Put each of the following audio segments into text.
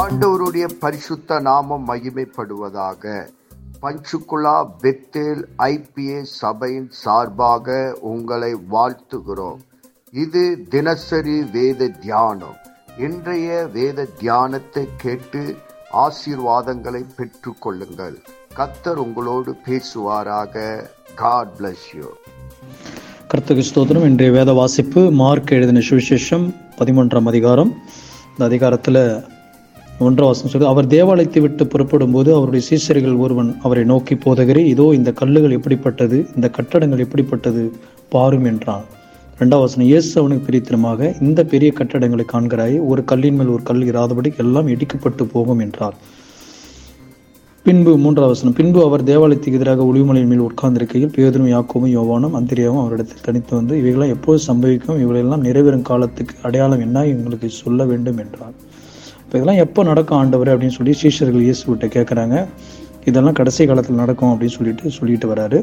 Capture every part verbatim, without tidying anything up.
ஆண்டவருடைய பரிசுத்த நாமம் மகிமைப்படுவதாக. பஞ்சுகுலா பெத்தேல் ஐபிஏ சபையின் சார்பாக உங்களை வாழ்த்துகிறோம். இது தினசரி வேத தியானம். இன்றைய வேத தியானத்தை கேட்டு ஆசீர்வாதங்களை பெற்று கொள்ளுங்கள். கர்த்தர் உங்களோடு பேசுவாராக. God bless you. கர்த்தருக்கு ஸ்தோத்திரம். இன்றைய வேத வாசிப்பு மார்க் எழுதின சுவிசேஷம் பதிமூன்றாம் அதிகாரம். இந்த அதிகாரத்தில் ஒன்றாம் வசனம் சொல்கிறது, அவர் தேவாலயத்தை விட்டு புறப்படும் போது அவருடைய சீசர்கள் ஒருவன் அவரை நோக்கி, போதகரே, இதோ இந்த கல்லுகள் எப்படிப்பட்டது, இந்த கட்டடங்கள் எப்படிப்பட்டது பாரும் என்றான். ரெண்டாம் வசனம், இயேசு அவனுக்கு பிரித்திரமாக, இந்த பெரிய கட்டடங்களை காண்கிறாயே, ஒரு கல்லின் மேல் ஒரு கல் இராதபடி எல்லாம் இடிக்கப்பட்டு போகும் என்றார். பின்பு மூன்றாம் வசனம், பின்பு அவர் தேவாலயத்துக்கு எதிராக ஒளிவுமலையின் மேல் உட்கார்ந்திருக்கையில் பேதுரும் யாக்கோபும் யோவானும் அந்திரியாவும் அவரிடத்தில் தனித்து வந்து, இவைகளாம் எப்போது சம்பவிக்கும், இவைகளெல்லாம் நிறைவேறும் காலத்துக்கு அடையாளம் என்ன எங்களுக்கு சொல்ல வேண்டும் என்றார். இப்போ இதெல்லாம் எப்போ நடக்கும் ஆண்டவர் அப்படின்னு சொல்லி சீஷர்கள் இயேசுகிட்ட கேட்குறாங்க. இதெல்லாம் கடைசி காலத்தில் நடக்கும் அப்படின்னு சொல்லிட்டு சொல்லிட்டு வராரு.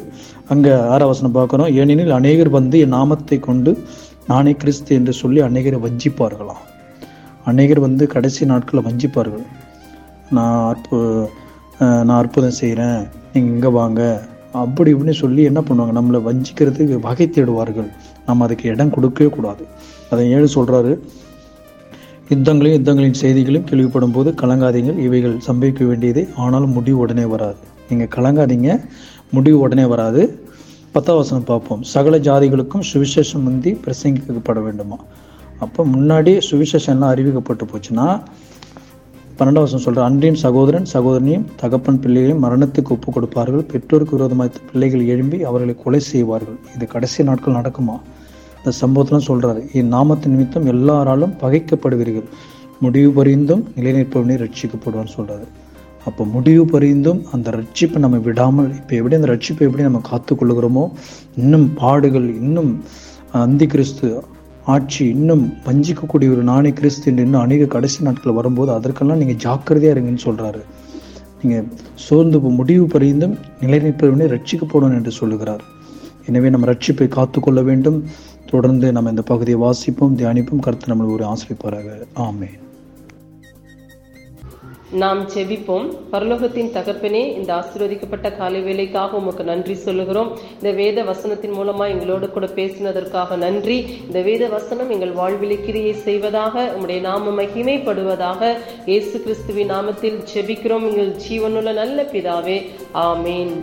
அங்கே ஆறாம் வசனம் பார்க்குறோம், ஏனெனில் அநேகர் வந்து என் நாமத்தை கொண்டு நானே கிறிஸ்து என்று சொல்லி அநேகரை வஞ்சிப்பார்களாம். அநேகர் வந்து கடைசி நாட்களில் வஞ்சிப்பார்கள். நான் அற்பு நான் அற்புதம் செய்கிறேன், நீங்கள் இங்கே வாங்க, அப்படி இப்படின்னு சொல்லி என்ன பண்ணுவாங்க, நம்மளை வஞ்சிக்கிறதுக்கு வகை தேடுவார்கள். நம்ம அதுக்கு இடம் கொடுக்கவே கூடாது. அதை ஏழு சொல்கிறாரு, யுத்தங்களையும் யுத்தங்களின் செய்திகளையும் கேள்விப்படும் போது கலங்காதீங்கள், இவைகள் சம்பவிக்க வேண்டியதே, ஆனாலும் முடிவு உடனே வராது. நீங்கள் கலங்காதீங்க, முடிவு உடனே வராது. பத்தாம் வசனம் பார்ப்போம், சகல ஜாதிகளுக்கும் சுவிசேஷம் முந்தி பிரசங்கிக்கப்பட வேண்டுமா. அப்போ முன்னாடி சுவிசேஷம்லாம் அறிவிக்கப்பட்டு போச்சுன்னா, பன்னெண்டாம் வசனம் சொல்கிறார், அன்றையும் சகோதரன் சகோதரனையும் தகப்பன் பிள்ளைகளையும் மரணத்துக்கு ஒப்புக் கொடுப்பார்கள், பெற்றோருக்கு விரோதமாக பிள்ளைகள் எழும்பி அவர்களை கொலை செய்வார்கள். இது கடைசி நாட்கள் நடக்குமா. இந்த சம்பவத்தெலாம் சொல்கிறார், என் நாமத்தின் நிமித்தம் எல்லாராலும் பகைக்கப்படுவீர்கள், முடிவு பரிந்தும் நிலை நிற்பவனே ரட்சிக்கப்படுவான்னு சொல்கிறாரு. அப்போ முடிவு பரிந்தும் அந்த ரட்சிப்பை நம்ம விடாமல், இப்போ எப்படி அந்த ரட்சிப்பை எப்படி நம்ம காத்துக்கொள்ளுகிறோமோ, இன்னும் பாடுகள், இன்னும் அந்தி கிறிஸ்து ஆட்சி, இன்னும் பஞ்சிக்கக்கூடிய ஒரு நானே கிறிஸ்து இன்னும் அநேக கடைசி நாட்கள் வரும்போது அதற்கெல்லாம் நீங்கள் ஜாக்கிரதையாக இருங்கன்னு சொல்கிறாரு. நீங்கள் சோர்ந்து முடிவு பரிந்தும் நிலைநிற்பவனே ரட்சிக்கப்படும் என்று சொல்லுகிறார். எனவே நம்ம ரட்சிப்பை காத்துக்கொள்ள வேண்டும். தொடர்ந்து நம்ம இந்த பகுதியை வாசிப்போம், தியானிப்போம். கர்த்தர் நம்மளை ஒரு ஆசீர்வதிப்பாராக. ஆமென். நாம் ஜெபிப்போம். பரலோகத்தின் தகப்பனே, இந்த ஆசீர்வதிக்கப்பட்ட காலை வேளைக்காக உமக்கு நன்றி சொல்லுகிறோம். இந்த வேத வசனத்தின் மூலமாக எங்களோடு கூட பேசினதற்காக நன்றி. இந்த வேத வசனம் எங்கள் வாழ்வில் கிரியை செய்வதாக, உம்முடைய நாம மகிமைப்படுவதாக. இயேசு கிறிஸ்துவின் நாமத்தில் ஜெபிக்கிறோம் எங்கள் ஜீவனுள்ள நல்ல பிதாவே. ஆமீன்.